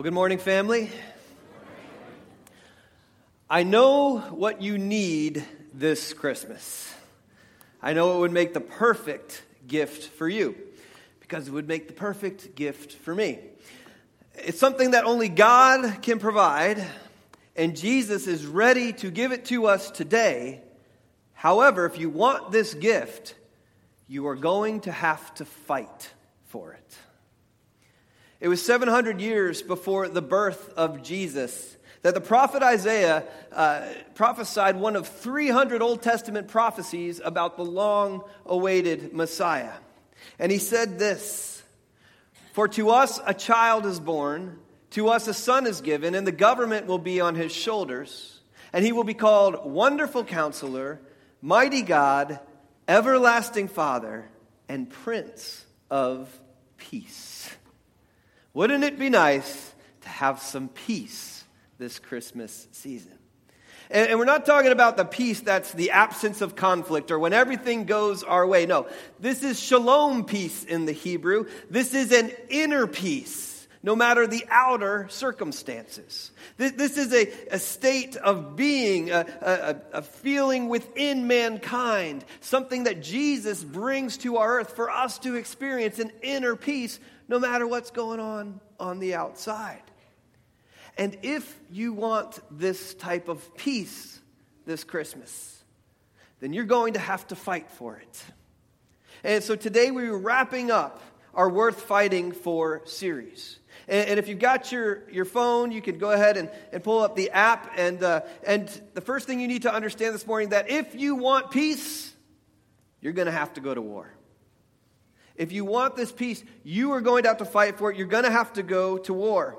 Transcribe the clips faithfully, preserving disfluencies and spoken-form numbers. Well, good morning, family. Good morning. I know what you need this Christmas. I know it would make the perfect gift for you, because it would make the perfect gift for me. It's something that only God can provide, and Jesus is ready to give it to us today. However, if you want this gift, you are going to have to fight for it. It was seven hundred years before the birth of Jesus that the prophet Isaiah uh, prophesied one of three hundred Old Testament prophecies about the long-awaited Messiah. And he said this, "For to us a child is born, to us a son is given, and the government will be on his shoulders. And he will be called Wonderful Counselor, Mighty God, Everlasting Father, and Prince of Peace." Wouldn't it be nice to have some peace this Christmas season? And, and we're not talking about the peace that's the absence of conflict or when everything goes our way. No, this is shalom peace in the Hebrew. This is an inner peace, no matter the outer circumstances. This, this is a, a state of being, a, a, a feeling within mankind, something that Jesus brings to our earth for us to experience an inner peace no matter what's going on on the outside. And if you want this type of peace this Christmas, then you're going to have to fight for it. And so today we're wrapping up our Worth Fighting For series. And, and if you've got your, your phone, you can go ahead and, and pull up the app. And, uh, and the first thing you need to understand this morning, that if you want peace, you're going to have to go to war. If you want this peace, you are going to have to fight for it. You're going to have to go to war.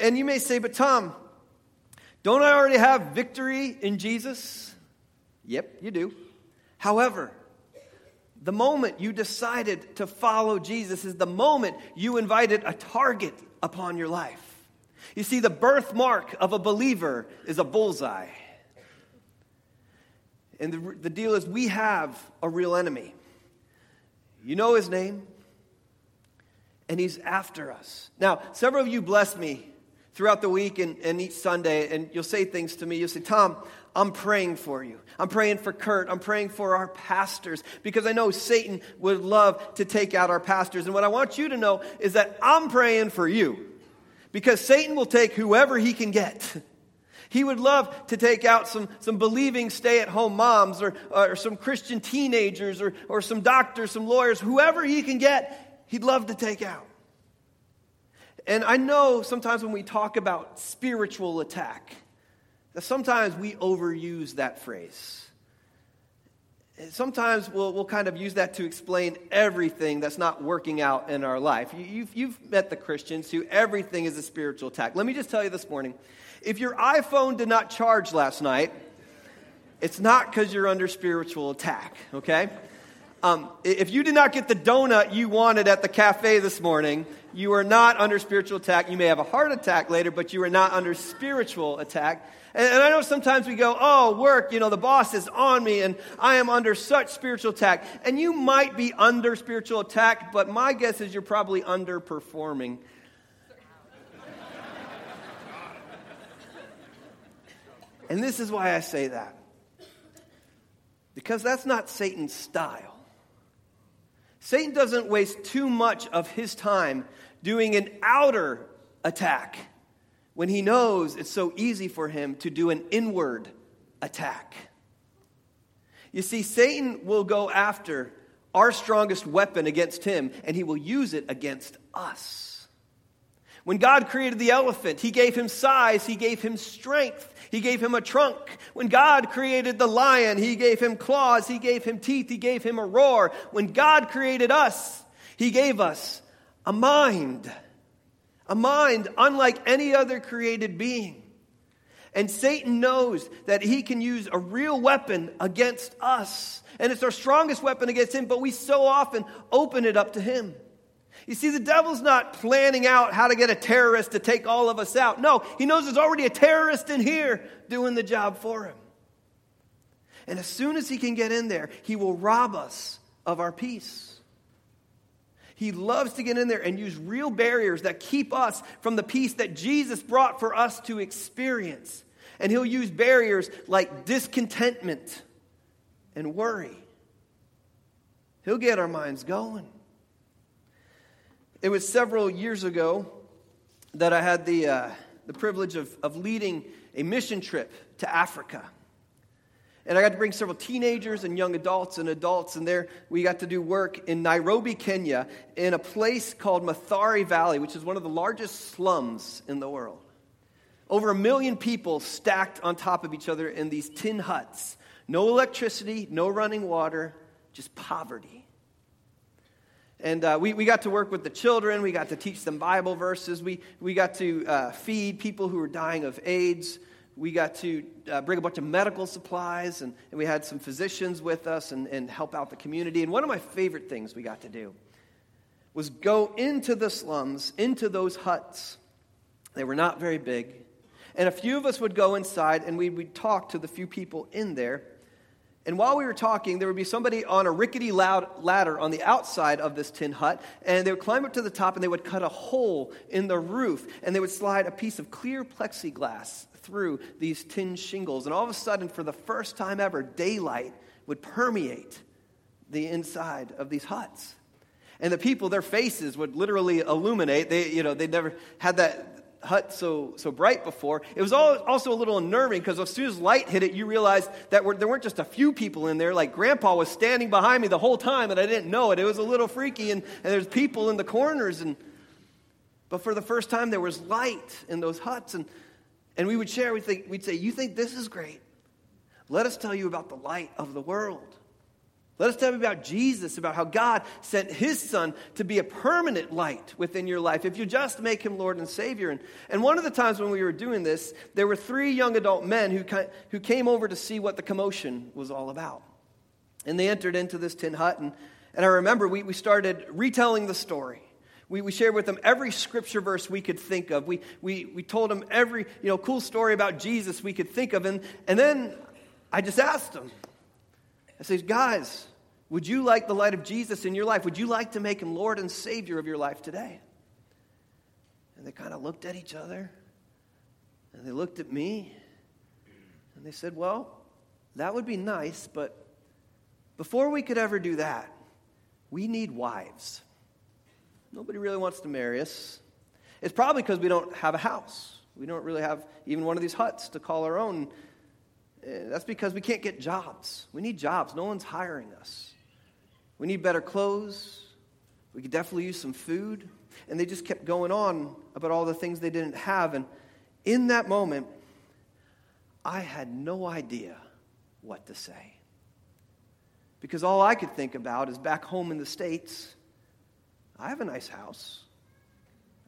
And you may say, "But Tom, don't I already have victory in Jesus?" Yep, you do. However, the moment you decided to follow Jesus is the moment you invited a target upon your life. You see, the birthmark of a believer is a bullseye. And the, the deal is, we have a real enemy. You know his name, and he's after us. Now, several of you bless me throughout the week and, and each Sunday, and you'll say things to me. You'll say, "Tom, I'm praying for you. I'm praying for Kurt. I'm praying for our pastors, because I know Satan would love to take out our pastors." And what I want you to know is that I'm praying for you, because Satan will take whoever he can get. He would love to take out some, some believing stay-at-home moms or, or some Christian teenagers or, or some doctors, some lawyers, whoever he can get, he'd love to take out. And I know sometimes when we talk about spiritual attack, that sometimes we overuse that phrase. Sometimes we'll, we'll kind of use that to explain everything that's not working out in our life. You, you've, you've met the Christians who everything is a spiritual attack. Let me just tell you this morning, if your iPhone did not charge last night, it's not because you're under spiritual attack, okay? Um, if you did not get the donut you wanted at the cafe this morning, you are not under spiritual attack. You may have a heart attack later, but you are not under spiritual attack. And, and I know sometimes we go, "Oh, work, you know, the boss is on me, and I am under such spiritual attack." And you might be under spiritual attack, but my guess is you're probably underperforming. And this is why I say that, because that's not Satan's style. Satan doesn't waste too much of his time doing an outer attack when he knows it's so easy for him to do an inward attack. You see, Satan will go after our strongest weapon against him, and he will use it against us. When God created the elephant, he gave him size, he gave him strength, he gave him a trunk. When God created the lion, he gave him claws, he gave him teeth, he gave him a roar. When God created us, he gave us a mind, a mind unlike any other created being. And Satan knows that he can use a real weapon against us, and it's our strongest weapon against him, but we so often open it up to him. You see, the devil's not planning out how to get a terrorist to take all of us out. No, he knows there's already a terrorist in here doing the job for him. And as soon as he can get in there, he will rob us of our peace. He loves to get in there and use real barriers that keep us from the peace that Jesus brought for us to experience. And he'll use barriers like discontentment and worry. He'll get our minds going. It was several years ago that I had the uh, the privilege of, of leading a mission trip to Africa. And I got to bring several teenagers and young adults and adults, and there we got to do work in Nairobi, Kenya, in a place called Mathari Valley, which is one of the largest slums in the world. Over a million people stacked on top of each other in these tin huts. No electricity, no running water, just poverty. And uh, we, we got to work with the children. We got to teach them Bible verses. We, we got to uh, feed people who were dying of AIDS. We got to uh, bring a bunch of medical supplies, and, and we had some physicians with us and, and help out the community. And one of my favorite things we got to do was go into the slums, into those huts. They were not very big. And a few of us would go inside, and we would talk to the few people in there. And while we were talking, there would be somebody on a rickety ladder on the outside of this tin hut, and they would climb up to the top, and they would cut a hole in the roof, and they would slide a piece of clear plexiglass through these tin shingles. And all of a sudden, for the first time ever, daylight would permeate the inside of these huts. And the people, their faces would literally illuminate. They, you know, they'd never had that hut so so bright before. It was all, also a little unnerving, because as soon as light hit it, you realized that we're, there weren't just a few people in there. Like, Grandpa was standing behind me the whole time, and I didn't know it. It was a little freaky, and, and there's people in the corners. And but for the first time, there was light in those huts, and and we would share. We'd, think, we'd say, you think this is great? Let us tell you about the light of the world. Let us tell you about Jesus, about how God sent his son to be a permanent light within your life if you just make him Lord and Savior. And, and one of the times when we were doing this, there were three young adult men who, who came over to see what the commotion was all about. And they entered into this tin hut. And, and I remember we, we started retelling the story. We, we shared with them every scripture verse we could think of. We, we, we told them every you know cool story about Jesus we could think of. And, and then I just asked them. I said, guys, would you like the light of Jesus in your life? Would you like to make him Lord and Savior of your life today? And they kind of looked at each other, and they looked at me, and they said, well, that would be nice, but before we could ever do that, we need wives. Nobody really wants to marry us. It's probably because we don't have a house. We don't really have even one of these huts to call our own. That's because we can't get jobs. We need jobs. No one's hiring us. We need better clothes. We could definitely use some food. And they just kept going on about all the things they didn't have. And in that moment, I had no idea what to say. Because all I could think about is back home in the States, I have a nice house.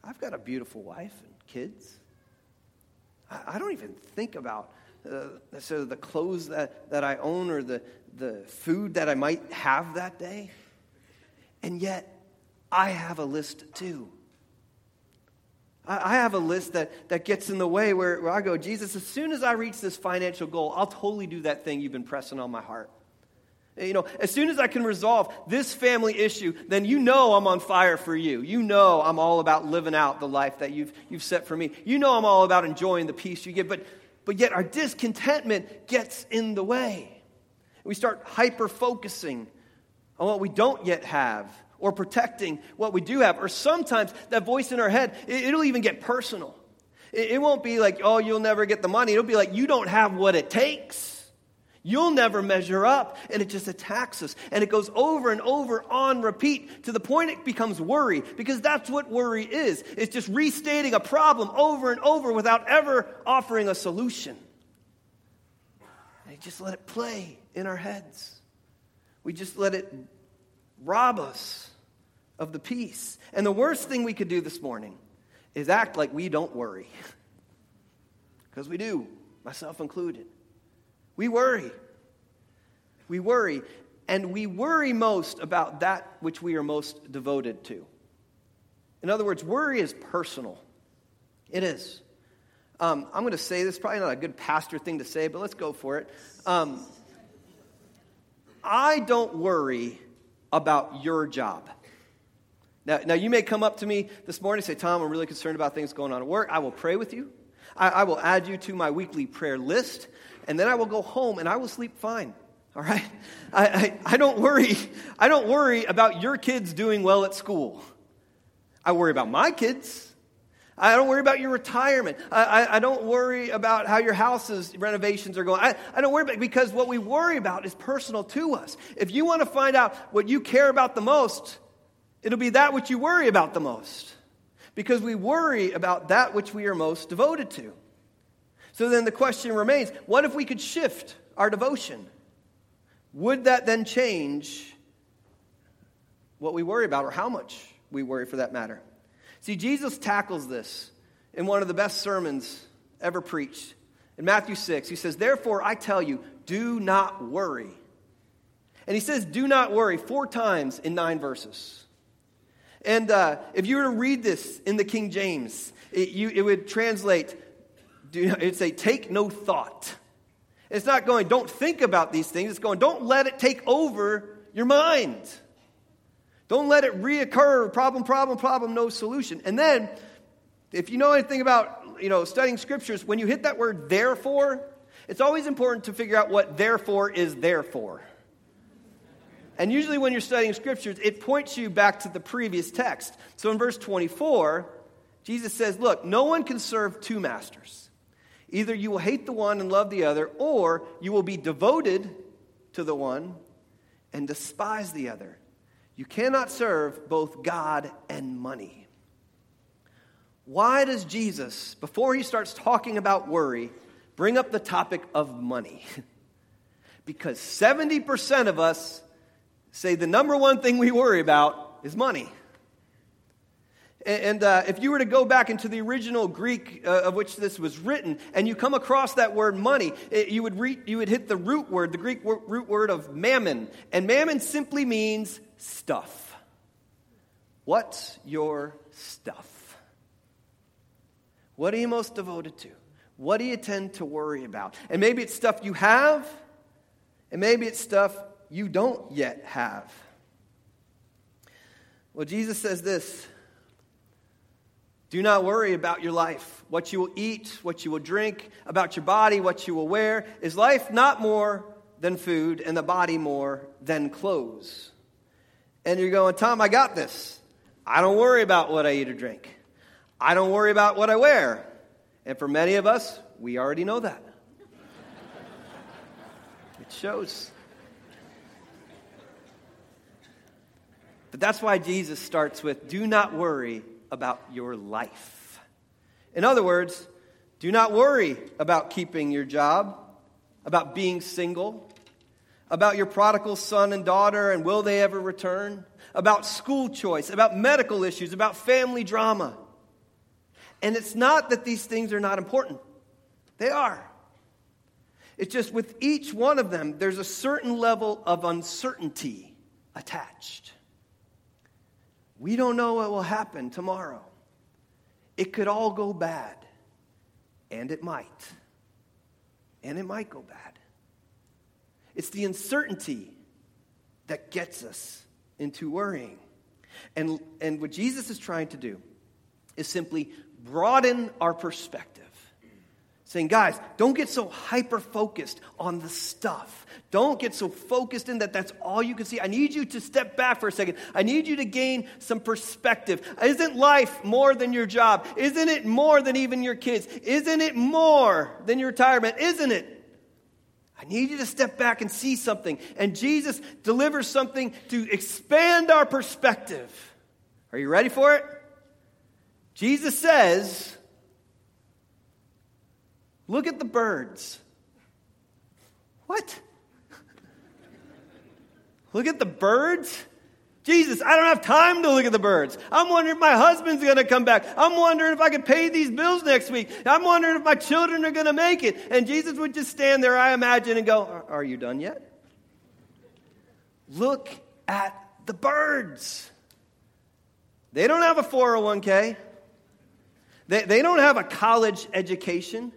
I've got a beautiful wife and kids. I don't even think about Uh, so the clothes that, that I own or the, the food that I might have that day. And yet, I have a list too. I, I have a list that, that gets in the way where, where I go, Jesus, as soon as I reach this financial goal, I'll totally do that thing you've been pressing on my heart. You know, as soon as I can resolve this family issue, then you know I'm on fire for you. You know I'm all about living out the life that you've you've set for me. You know I'm all about enjoying the peace you give, but But yet our discontentment gets in the way. We start hyper-focusing on what we don't yet have or protecting what we do have. Or sometimes that voice in our head, it'll even get personal. It won't be like, oh, you'll never get the money. It'll be like, you don't have what it takes. You'll never measure up. And it just attacks us. And it goes over and over on repeat to the point it becomes worry, because that's what worry is. It's just restating a problem over and over without ever offering a solution. And just let it play in our heads. We just let it rob us of the peace. And the worst thing we could do this morning is act like we don't worry. Because we do, myself included. We worry. We worry. And we worry most about that which we are most devoted to. In other words, worry is personal. It is. Um, I'm going to say this, probably not a good pastor thing to say, but let's go for it. Um, I don't worry about your job. Now, now you may come up to me this morning and say, Tom, I'm really concerned about things going on at work. I will pray with you. I, I will add you to my weekly prayer list, and then I will go home and I will sleep fine. All right? I, I, I don't worry. I don't worry about your kids doing well at school. I worry about my kids. I don't worry about your retirement. I, I, I don't worry about how your house's renovations are going. I, I don't worry about, because what we worry about is personal to us. If you want to find out what you care about the most, it'll be that which you worry about the most, because we worry about that which we are most devoted to. So then the question remains, what if we could shift our devotion? Would that then change what we worry about, or how much we worry for that matter? See, Jesus tackles this in one of the best sermons ever preached. In Matthew six, he says, therefore I tell you, do not worry. And he says, do not worry four times in nine verses. And uh, if you were to read this in the King James, it, you, it would translate, it would say, take no thought. It's not going, don't think about these things. It's going, don't let it take over your mind. Don't let it reoccur. Problem, problem, problem, no solution. And then, if you know anything about, you know, studying scriptures, when you hit that word therefore, it's always important to figure out what therefore is therefore. And usually when you're studying scriptures, it points you back to the previous text. So in verse twenty-four, Jesus says, look, no one can serve two masters. Either you will hate the one and love the other, or you will be devoted to the one and despise the other. You cannot serve both God and money. Why does Jesus, before he starts talking about worry, bring up the topic of money? Because seventy percent of us say the number one thing we worry about is money. And, and uh, if you were to go back into the original Greek uh, of which this was written, and you come across that word money, it, you would re- you would hit the root word, the Greek wor- root word of mammon. And mammon simply means stuff. What's your stuff? What are you most devoted to? What do you tend to worry about? And maybe it's stuff you have, and maybe it's stuff you don't yet have. Well, Jesus says this, do not worry about your life, what you will eat, what you will drink, about your body, what you will wear. Is life not more than food, and the body more than clothes? And you're going, Tom, I got this. I don't worry about what I eat or drink. I don't worry about what I wear. And for many of us, we already know that. It shows. But that's why Jesus starts with, do not worry about your life. In other words, do not worry about keeping your job, about being single, about your prodigal son and daughter and will they ever return, about school choice, about medical issues, about family drama. And it's not that these things are not important. They are. It's just with each one of them, there's a certain level of uncertainty attached. We don't know what will happen tomorrow. It could all go bad, and it might. And it might go bad. It's the uncertainty that gets us into worrying. And, and what Jesus is trying to do is simply broaden our perspective, saying, guys, don't get so hyper-focused on the stuff. Don't get so focused in that that's all you can see. I need you to step back for a second. I need you to gain some perspective. Isn't life more than your job? Isn't it more than even your kids? Isn't it more than your retirement? Isn't it? I need you to step back and see something. And Jesus delivers something to expand our perspective. Are you ready for it? Jesus says, look at the birds. What? Look at the birds? Jesus, I don't have time to look at the birds. I'm wondering if my husband's going to come back. I'm wondering if I can pay these bills next week. I'm wondering if my children are going to make it. And Jesus would just stand there, I imagine, and go, are, are you done yet? Look at the birds. They don't have a four oh one k. They, they don't have a college education.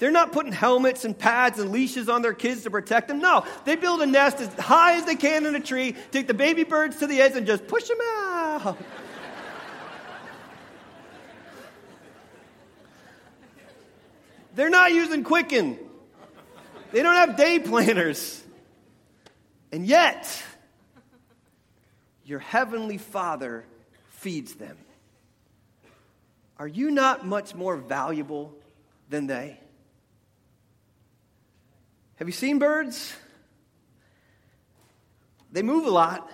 They're not putting helmets and pads and leashes on their kids to protect them. No, they build a nest as high as they can in a tree, take the baby birds to the eggs, and just push them out. They're not using Quicken. They don't have day planners. And yet, your heavenly Father feeds them. Are you not much more valuable than they? Have you seen birds? They move a lot.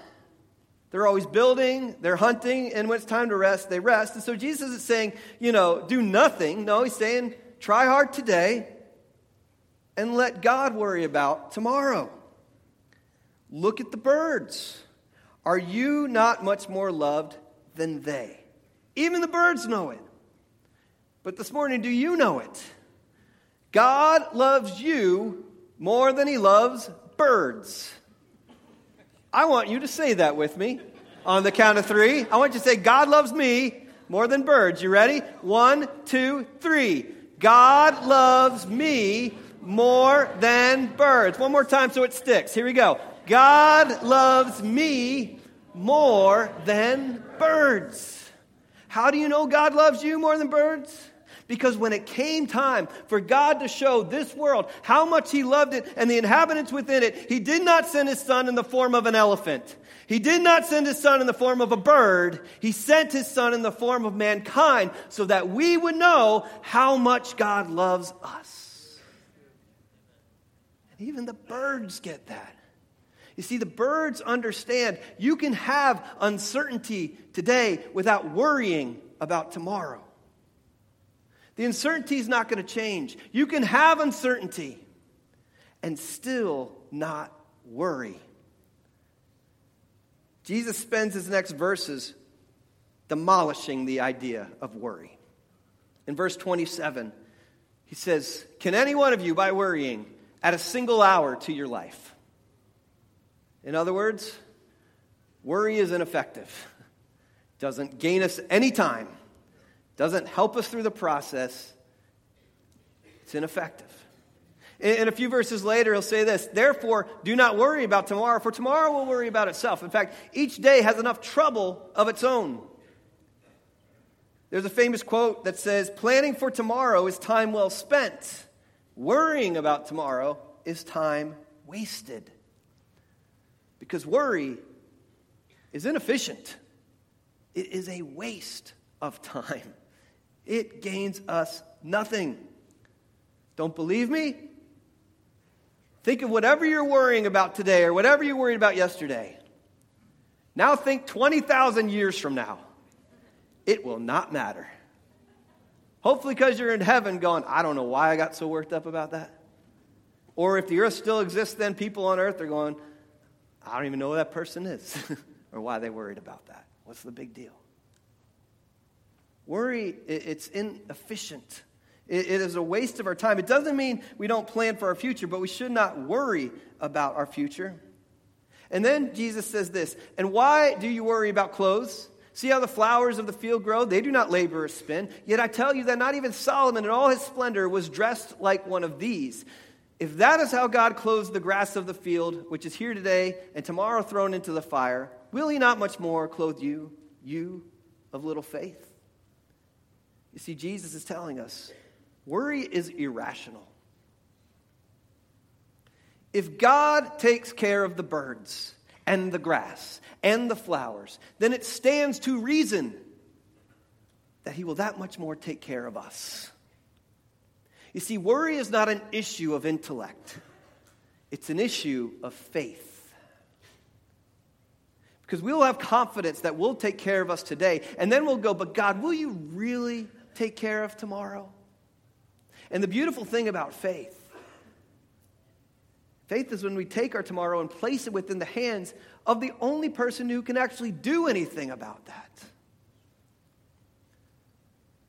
They're always building, they're hunting, and when it's time to rest, they rest. And so Jesus is saying, you know, do nothing. No, he's saying, try hard today and let God worry about tomorrow. Look at the birds. Are you not much more loved than they? Even the birds know it. But this morning, do you know it? God loves you more than he loves birds. I want you to say that with me on the count of three. I want you to say, God loves me more than birds. You ready? One, two, three. God loves me more than birds. One more time so it sticks. Here we go. God loves me more than birds. How do you know God loves you more than birds? Because when it came time for God to show this world how much he loved it and the inhabitants within it, he did not send his son in the form of an elephant. He did not send his son in the form of a bird. He sent his son in the form of mankind so that we would know how much God loves us. And even the birds get that. You see, the birds understand you can have uncertainty today without worrying about tomorrow. The uncertainty is not going to change. You can have uncertainty and still not worry. Jesus spends his next verses demolishing the idea of worry. In verse twenty-seven, he says, can any one of you, by worrying, add a single hour to your life? In other words, worry is ineffective. Doesn't gain us any time. Doesn't help us through the process. It's ineffective. And a few verses later, he'll say this, therefore, do not worry about tomorrow, for tomorrow will worry about itself. In fact, each day has enough trouble of its own. There's a famous quote that says, planning for tomorrow is time well spent. Worrying about tomorrow is time wasted. Because worry is inefficient. It is a waste of time. It gains us nothing. Don't believe me? Think of whatever you're worrying about today or whatever you worried about yesterday. Now think twenty thousand years from now. It will not matter. Hopefully because you're in heaven going, I don't know why I got so worked up about that. Or if the earth still exists, then people on earth are going, I don't even know who that person is or why they worried about that. What's the big deal? Worry, it's inefficient. It is a waste of our time. It doesn't mean we don't plan for our future, but we should not worry about our future. And then Jesus says this, and why do you worry about clothes? See how the flowers of the field grow? They do not labor or spin. Yet I tell you that not even Solomon in all his splendor was dressed like one of these. If that is how God clothes the grass of the field, which is here today and tomorrow thrown into the fire, will he not much more clothe you, you of little faith? You see, Jesus is telling us, worry is irrational. If God takes care of the birds and the grass and the flowers, then it stands to reason that he will that much more take care of us. You see, worry is not an issue of intellect. It's an issue of faith. Because we'll have confidence that we'll take care of us today, and then we'll go, but God, will you really take care of tomorrow? And the beautiful thing about faith, faith is when we take our tomorrow and place it within the hands of the only person who can actually do anything about that.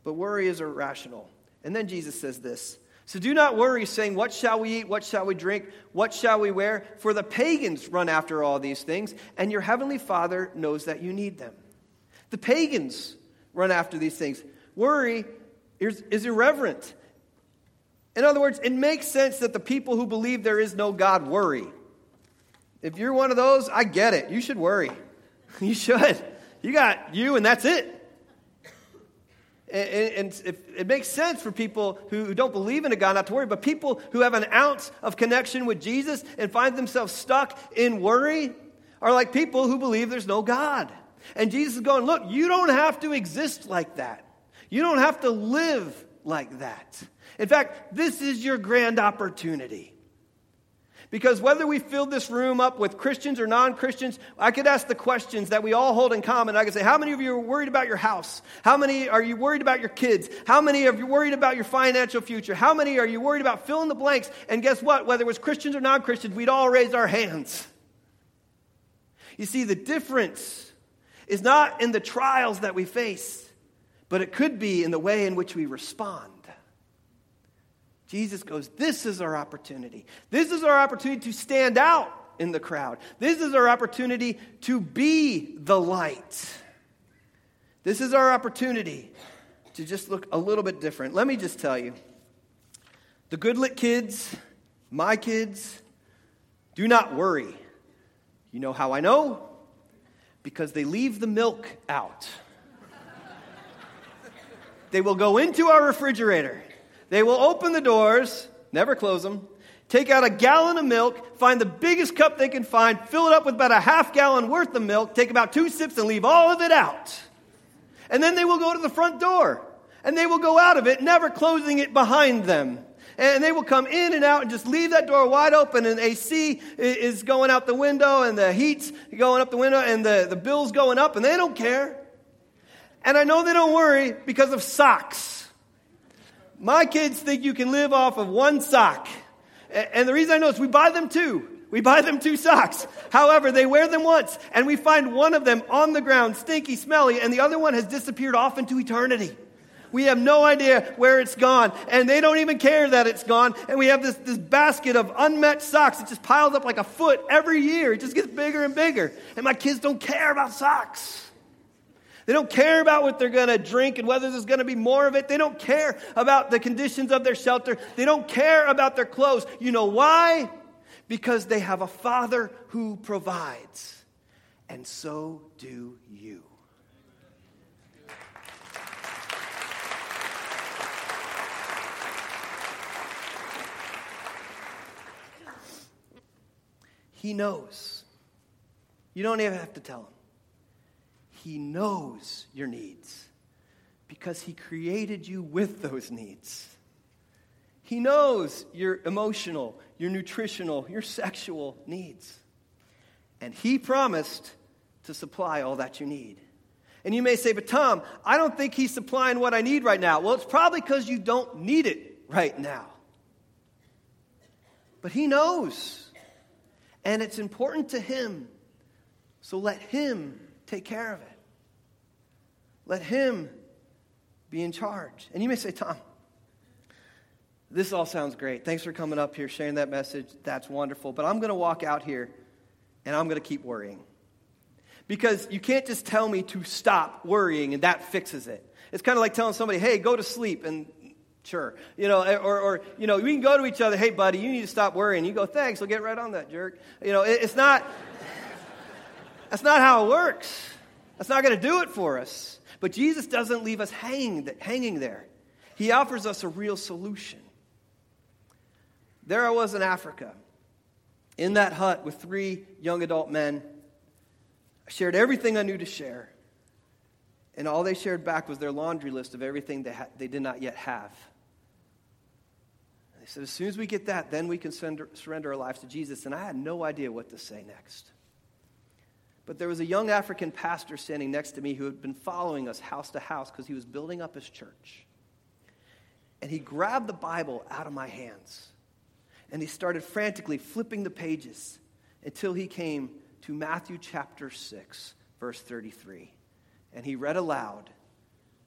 But worry is irrational. And then Jesus says this, so do not worry, saying, what shall we eat, what shall we drink, what shall we wear? For the pagans run after all these things, and your heavenly Father knows that you need them. The pagans run after these things. Worry is, is irreverent. In other words, it makes sense that the people who believe there is no God worry. If you're one of those, I get it. You should worry. You should. You got you, and that's it. And it makes sense for people who don't believe in a God not to worry, but people who have an ounce of connection with Jesus and find themselves stuck in worry are like people who believe there's no God. And Jesus is going, look, you don't have to exist like that. You don't have to live like that. In fact, this is your grand opportunity. Because whether we fill this room up with Christians or non-Christians, I could ask the questions that we all hold in common. I could say, how many of you are worried about your house? How many are you worried about your kids? How many of you worried about your financial future? How many are you worried about fill in the blanks? And guess what? Whether it was Christians or non-Christians, we'd all raise our hands. You see, the difference is not in the trials that we face, but it could be in the way in which we respond. Jesus goes, this is our opportunity. This is our opportunity to stand out in the crowd. This is our opportunity to be the light. This is our opportunity to just look a little bit different. Let me just tell you, the good-lit kids, my kids, do not worry. You know how I know? Because they leave the milk out. They will go into our refrigerator. They will open the doors, never close them, take out a gallon of milk, find the biggest cup they can find, fill it up with about a half gallon worth of milk, take about two sips and leave all of it out. And then they will go to the front door, and they will go out of it, never closing it behind them. And they will come in and out and just leave that door wide open, and A C is going out the window, and the heat's going up the window, and the, the bill's going up, and they don't care. And I know they don't worry because of socks. My kids think you can live off of one sock. And the reason I know is we buy them two. We buy them two socks. However, they wear them once, and we find one of them on the ground, stinky, smelly, and the other one has disappeared off into eternity. We have no idea where it's gone, and they don't even care that it's gone. And we have this, this basket of unmatched socks that just piles up like a foot every year. It just gets bigger and bigger. And my kids don't care about socks. They don't care about what they're going to drink and whether there's going to be more of it. They don't care about the conditions of their shelter. They don't care about their clothes. You know why? Because they have a Father who provides. And so do you. He knows. You don't even have to tell him. He knows your needs because he created you with those needs. He knows your emotional, your nutritional, your sexual needs. And he promised to supply all that you need. And you may say, but Tom, I don't think he's supplying what I need right now. Well, it's probably because you don't need it right now. But he knows. And it's important to him. So let him take care of it. Let him be in charge. And you may say, Tom, this all sounds great. Thanks for coming up here, sharing that message. That's wonderful. But I'm going to walk out here, and I'm going to keep worrying. Because you can't just tell me to stop worrying, and that fixes it. It's kind of like telling somebody, hey, go to sleep, and sure. You know, or, or, you know, we can go to each other, hey, buddy, you need to stop worrying. You go, thanks, I'll get right on that, jerk. You know, it, it's not... That's not how it works. That's not going to do it for us. But Jesus doesn't leave us hanging, hanging there. He offers us a real solution. There I was in Africa, in that hut with three young adult men. I shared everything I knew to share. And all they shared back was their laundry list of everything they, ha- they did not yet have. And they said, as soon as we get that, then we can surrender, surrender our lives to Jesus. And I had no idea what to say next. But there was a young African pastor standing next to me who had been following us house to house because he was building up his church. And he grabbed the Bible out of my hands. And he started frantically flipping the pages until he came to Matthew chapter six, verse thirty-three. And he read aloud,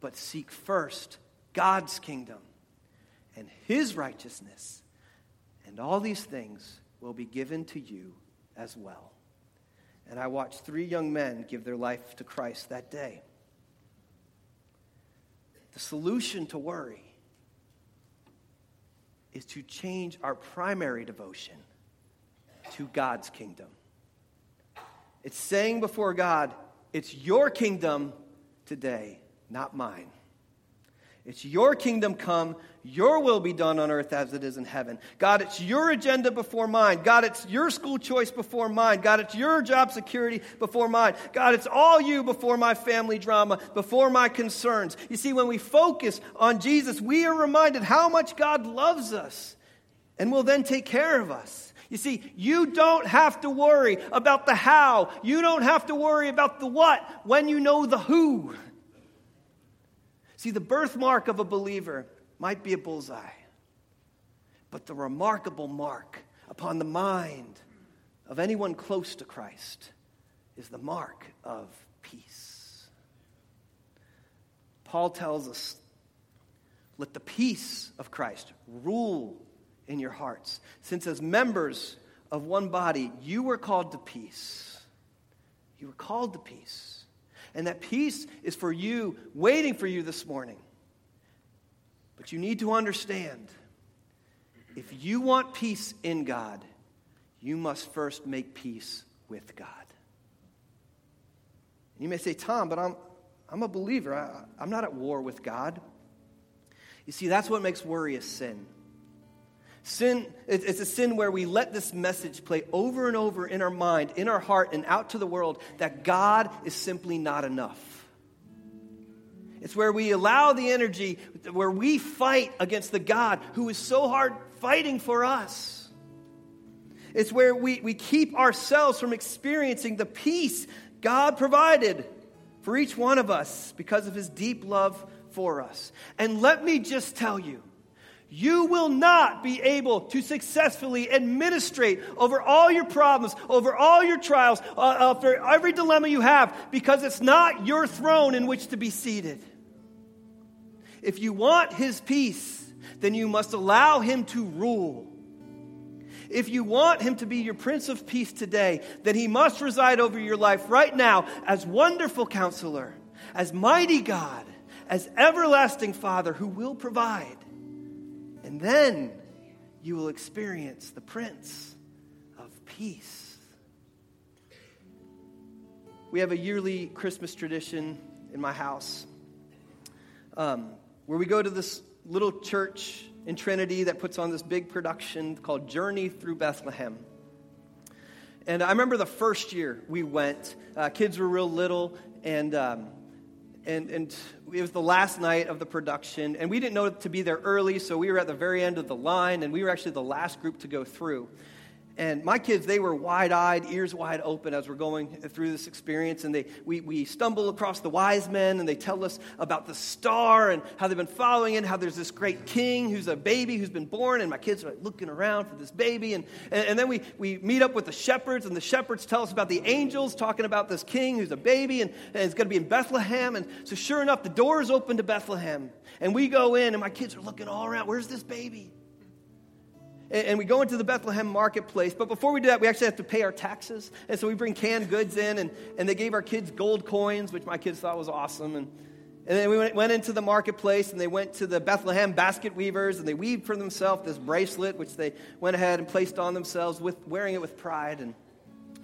but seek first God's kingdom and his righteousness, and all these things will be given to you as well. And I watched three young men give their life to Christ that day. The solution to worry is to change our primary devotion to God's kingdom. It's saying before God, it's your kingdom today, not mine. It's your kingdom come, your will be done on earth as it is in heaven. God, it's your agenda before mine. God, it's your school choice before mine. God, it's your job security before mine. God, it's all you before my family drama, before my concerns. You see, when we focus on Jesus, we are reminded how much God loves us and will then take care of us. You see, you don't have to worry about the how. You don't have to worry about the what when you know the who. See, the birthmark of a believer might be a bullseye, but the remarkable mark upon the mind of anyone close to Christ is the mark of peace. Paul tells us, let the peace of Christ rule in your hearts, since as members of one body, you were called to peace. You were called to peace. And that peace is for you, waiting for you this morning. But you need to understand, if you want peace in God, you must first make peace with God. And you may say, Tom, but I'm, I'm a believer. I, I'm not at war with God. You see, that's what makes worry a sin. Sin, it's a sin where we let this message play over and over in our mind, in our heart, and out to the world that God is simply not enough. It's where we allow the energy, where we fight against the God who is so hard fighting for us. It's where we, we keep ourselves from experiencing the peace God provided for each one of us because of his deep love for us. And let me just tell you, you will not be able to successfully administrate over all your problems, over all your trials, uh, uh, for every dilemma you have, because it's not your throne in which to be seated. If you want his peace, then you must allow him to rule. If you want him to be your Prince of Peace today, then he must reside over your life right now as Wonderful Counselor, as Mighty God, as Everlasting Father who will provide. And then you will experience the Prince of Peace. We have a yearly Christmas tradition in my house um, where we go to this little church in Trinity that puts on this big production called Journey Through Bethlehem. And I remember the first year we went, uh, kids were real little, and um, And and it was the last night of the production, and we didn't know to be there early, so we were at the very end of the line, and we were actually the last group to go through. And my kids, they were wide-eyed, ears wide open as we're going through this experience, and they we, we stumble across the wise men, and they tell us about the star and how they've been following it, how there's this great king who's a baby who's been born, and my kids are looking around for this baby. And, and, and then we, we meet up with the shepherds, and the shepherds tell us about the angels talking about this king who's a baby, and, and it's going to be in Bethlehem. And so sure enough, the door is open to Bethlehem, and we go in, and my kids are looking all around. Where's this baby? And we go into the Bethlehem marketplace. But before we do that, we actually have to pay our taxes. And so we bring canned goods in. And, and they gave our kids gold coins, which my kids thought was awesome. And, and then we went, went into the marketplace. And they went to the Bethlehem basket weavers. And they weaved for themselves this bracelet, which they went ahead and placed on themselves, with wearing it with pride. And,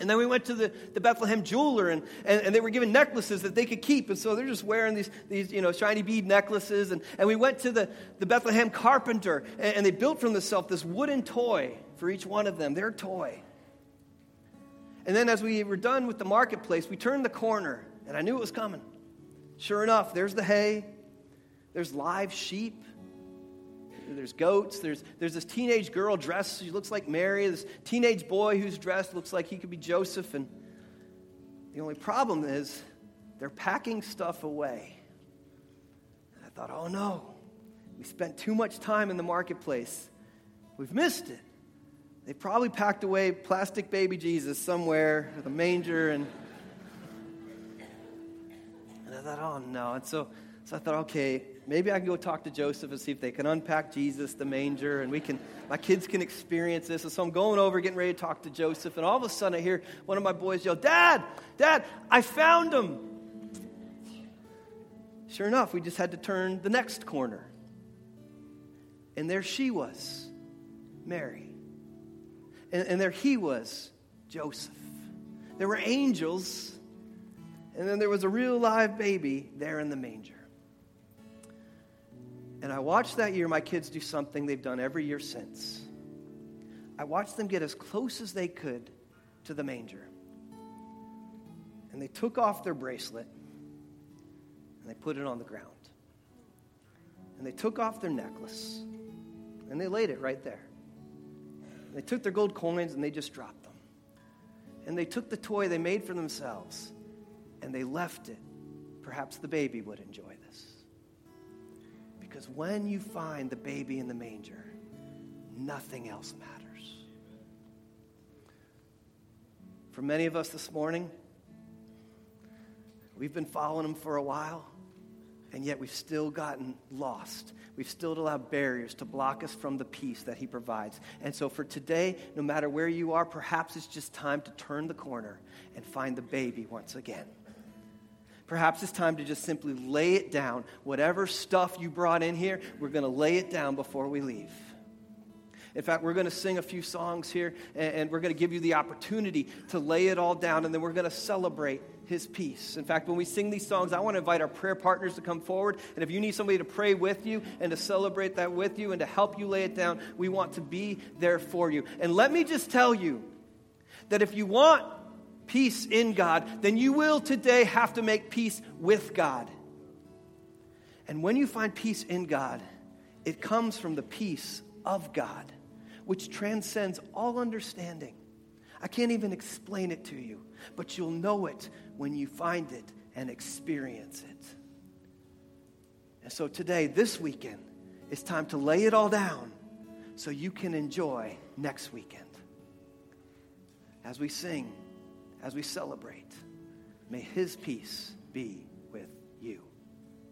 and then we went to the, the Bethlehem jeweler. And, and, and they were given necklaces that they could keep. And so they're just wearing these, these you know, shiny bead necklaces. And, and we went to the, the Bethlehem carpenter. And, and they built for themselves this wooden toy for each one of them, their toy. And then as we were done with the marketplace, we turned the corner. And I knew it was coming. Sure enough, there's the hay. There's live sheep. There's goats. There's there's this teenage girl dressed. She looks like Mary. This teenage boy who's dressed looks like he could be Joseph. And the only problem is they're packing stuff away. And I thought, oh no, we spent too much time in the marketplace. We've missed it. They probably packed away plastic baby Jesus somewhere with a manger. And, and I thought, oh no. And so, so I thought, okay, maybe I can go talk to Joseph and see if they can unpack Jesus, the manger, and we can, my kids can experience this. And so I'm going over, getting ready to talk to Joseph, and all of a sudden I hear one of my boys yell, Dad, Dad, I found him. Sure enough, we just had to turn the next corner. And there she was, Mary. And, and there he was, Joseph. There were angels, and then there was a real live baby there in the manger. And I watched that year my kids do something they've done every year since. I watched them get as close as they could to the manger. And they took off their bracelet and they put it on the ground. And they took off their necklace and they laid it right there. And they took their gold coins and they just dropped them. And they took the toy they made for themselves and they left it. Perhaps the baby would enjoy this. Because when you find the baby in the manger, nothing else matters. For many of us this morning, we've been following him for a while, and yet we've still gotten lost. We've still allowed barriers to block us from the peace that he provides. And so for today, no matter where you are, perhaps it's just time to turn the corner and find the baby once again. Perhaps it's time to just simply lay it down. Whatever stuff you brought in here, we're going to lay it down before we leave. In fact, we're going to sing a few songs here, and we're going to give you the opportunity to lay it all down, and then we're going to celebrate his peace. In fact, when we sing these songs, I want to invite our prayer partners to come forward, and if you need somebody to pray with you and to celebrate that with you and to help you lay it down, we want to be there for you. And let me just tell you that if you want peace in God, then you will today have to make peace with God. And when you find peace in God, it comes from the peace of God, which transcends all understanding. I can't even explain it to you, but you'll know it when you find it and experience it. And so today, this weekend, it's time to lay it all down so you can enjoy next weekend. As we sing, as we celebrate, may his peace be